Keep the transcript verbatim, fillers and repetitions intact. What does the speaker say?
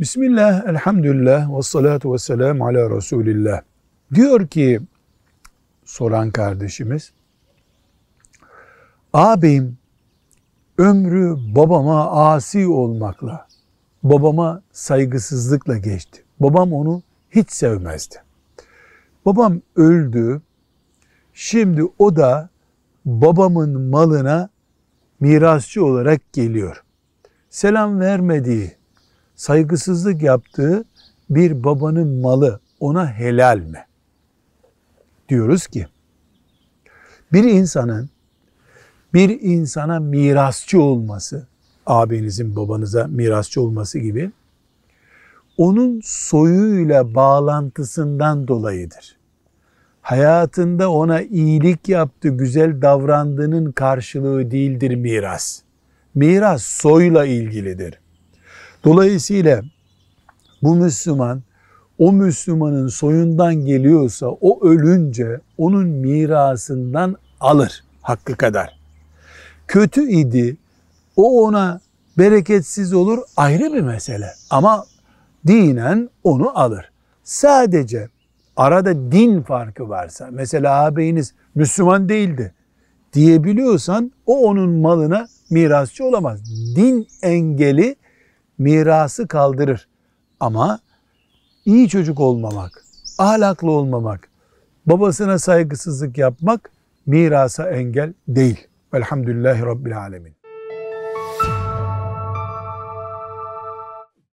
Bismillah, elhamdülillah, ve salatu ve selamu ala Resulillah. Diyor ki soran kardeşimiz, ağabeyim ömrü babama asi olmakla, babama saygısızlıkla geçti. Babam onu hiç sevmezdi. Babam öldü, şimdi o da babamın malına mirasçı olarak geliyor. Selam vermediği, saygısızlık yaptığı bir babanın malı ona helal mi? Diyoruz ki, bir insanın bir insana mirasçı olması, ağabeyinizin babanıza mirasçı olması gibi, onun soyuyla bağlantısından dolayıdır. Hayatında ona iyilik yaptı, güzel davrandığının karşılığı değildir miras. Miras soyla ilgilidir. Dolayısıyla bu Müslüman, o Müslümanın soyundan geliyorsa o ölünce onun mirasından alır hakkı kadar. Kötü idi, o ona bereketsiz olur ayrı bir mesele ama dinen onu alır. Sadece arada din farkı varsa, mesela ağabeyiniz Müslüman değildi diyebiliyorsan o onun malına mirasçı olamaz. Din engeli mirası kaldırır ama iyi çocuk olmamak, ahlaklı olmamak, babasına saygısızlık yapmak mirasa engel değil. Velhamdülillahi Rabbil Alemin.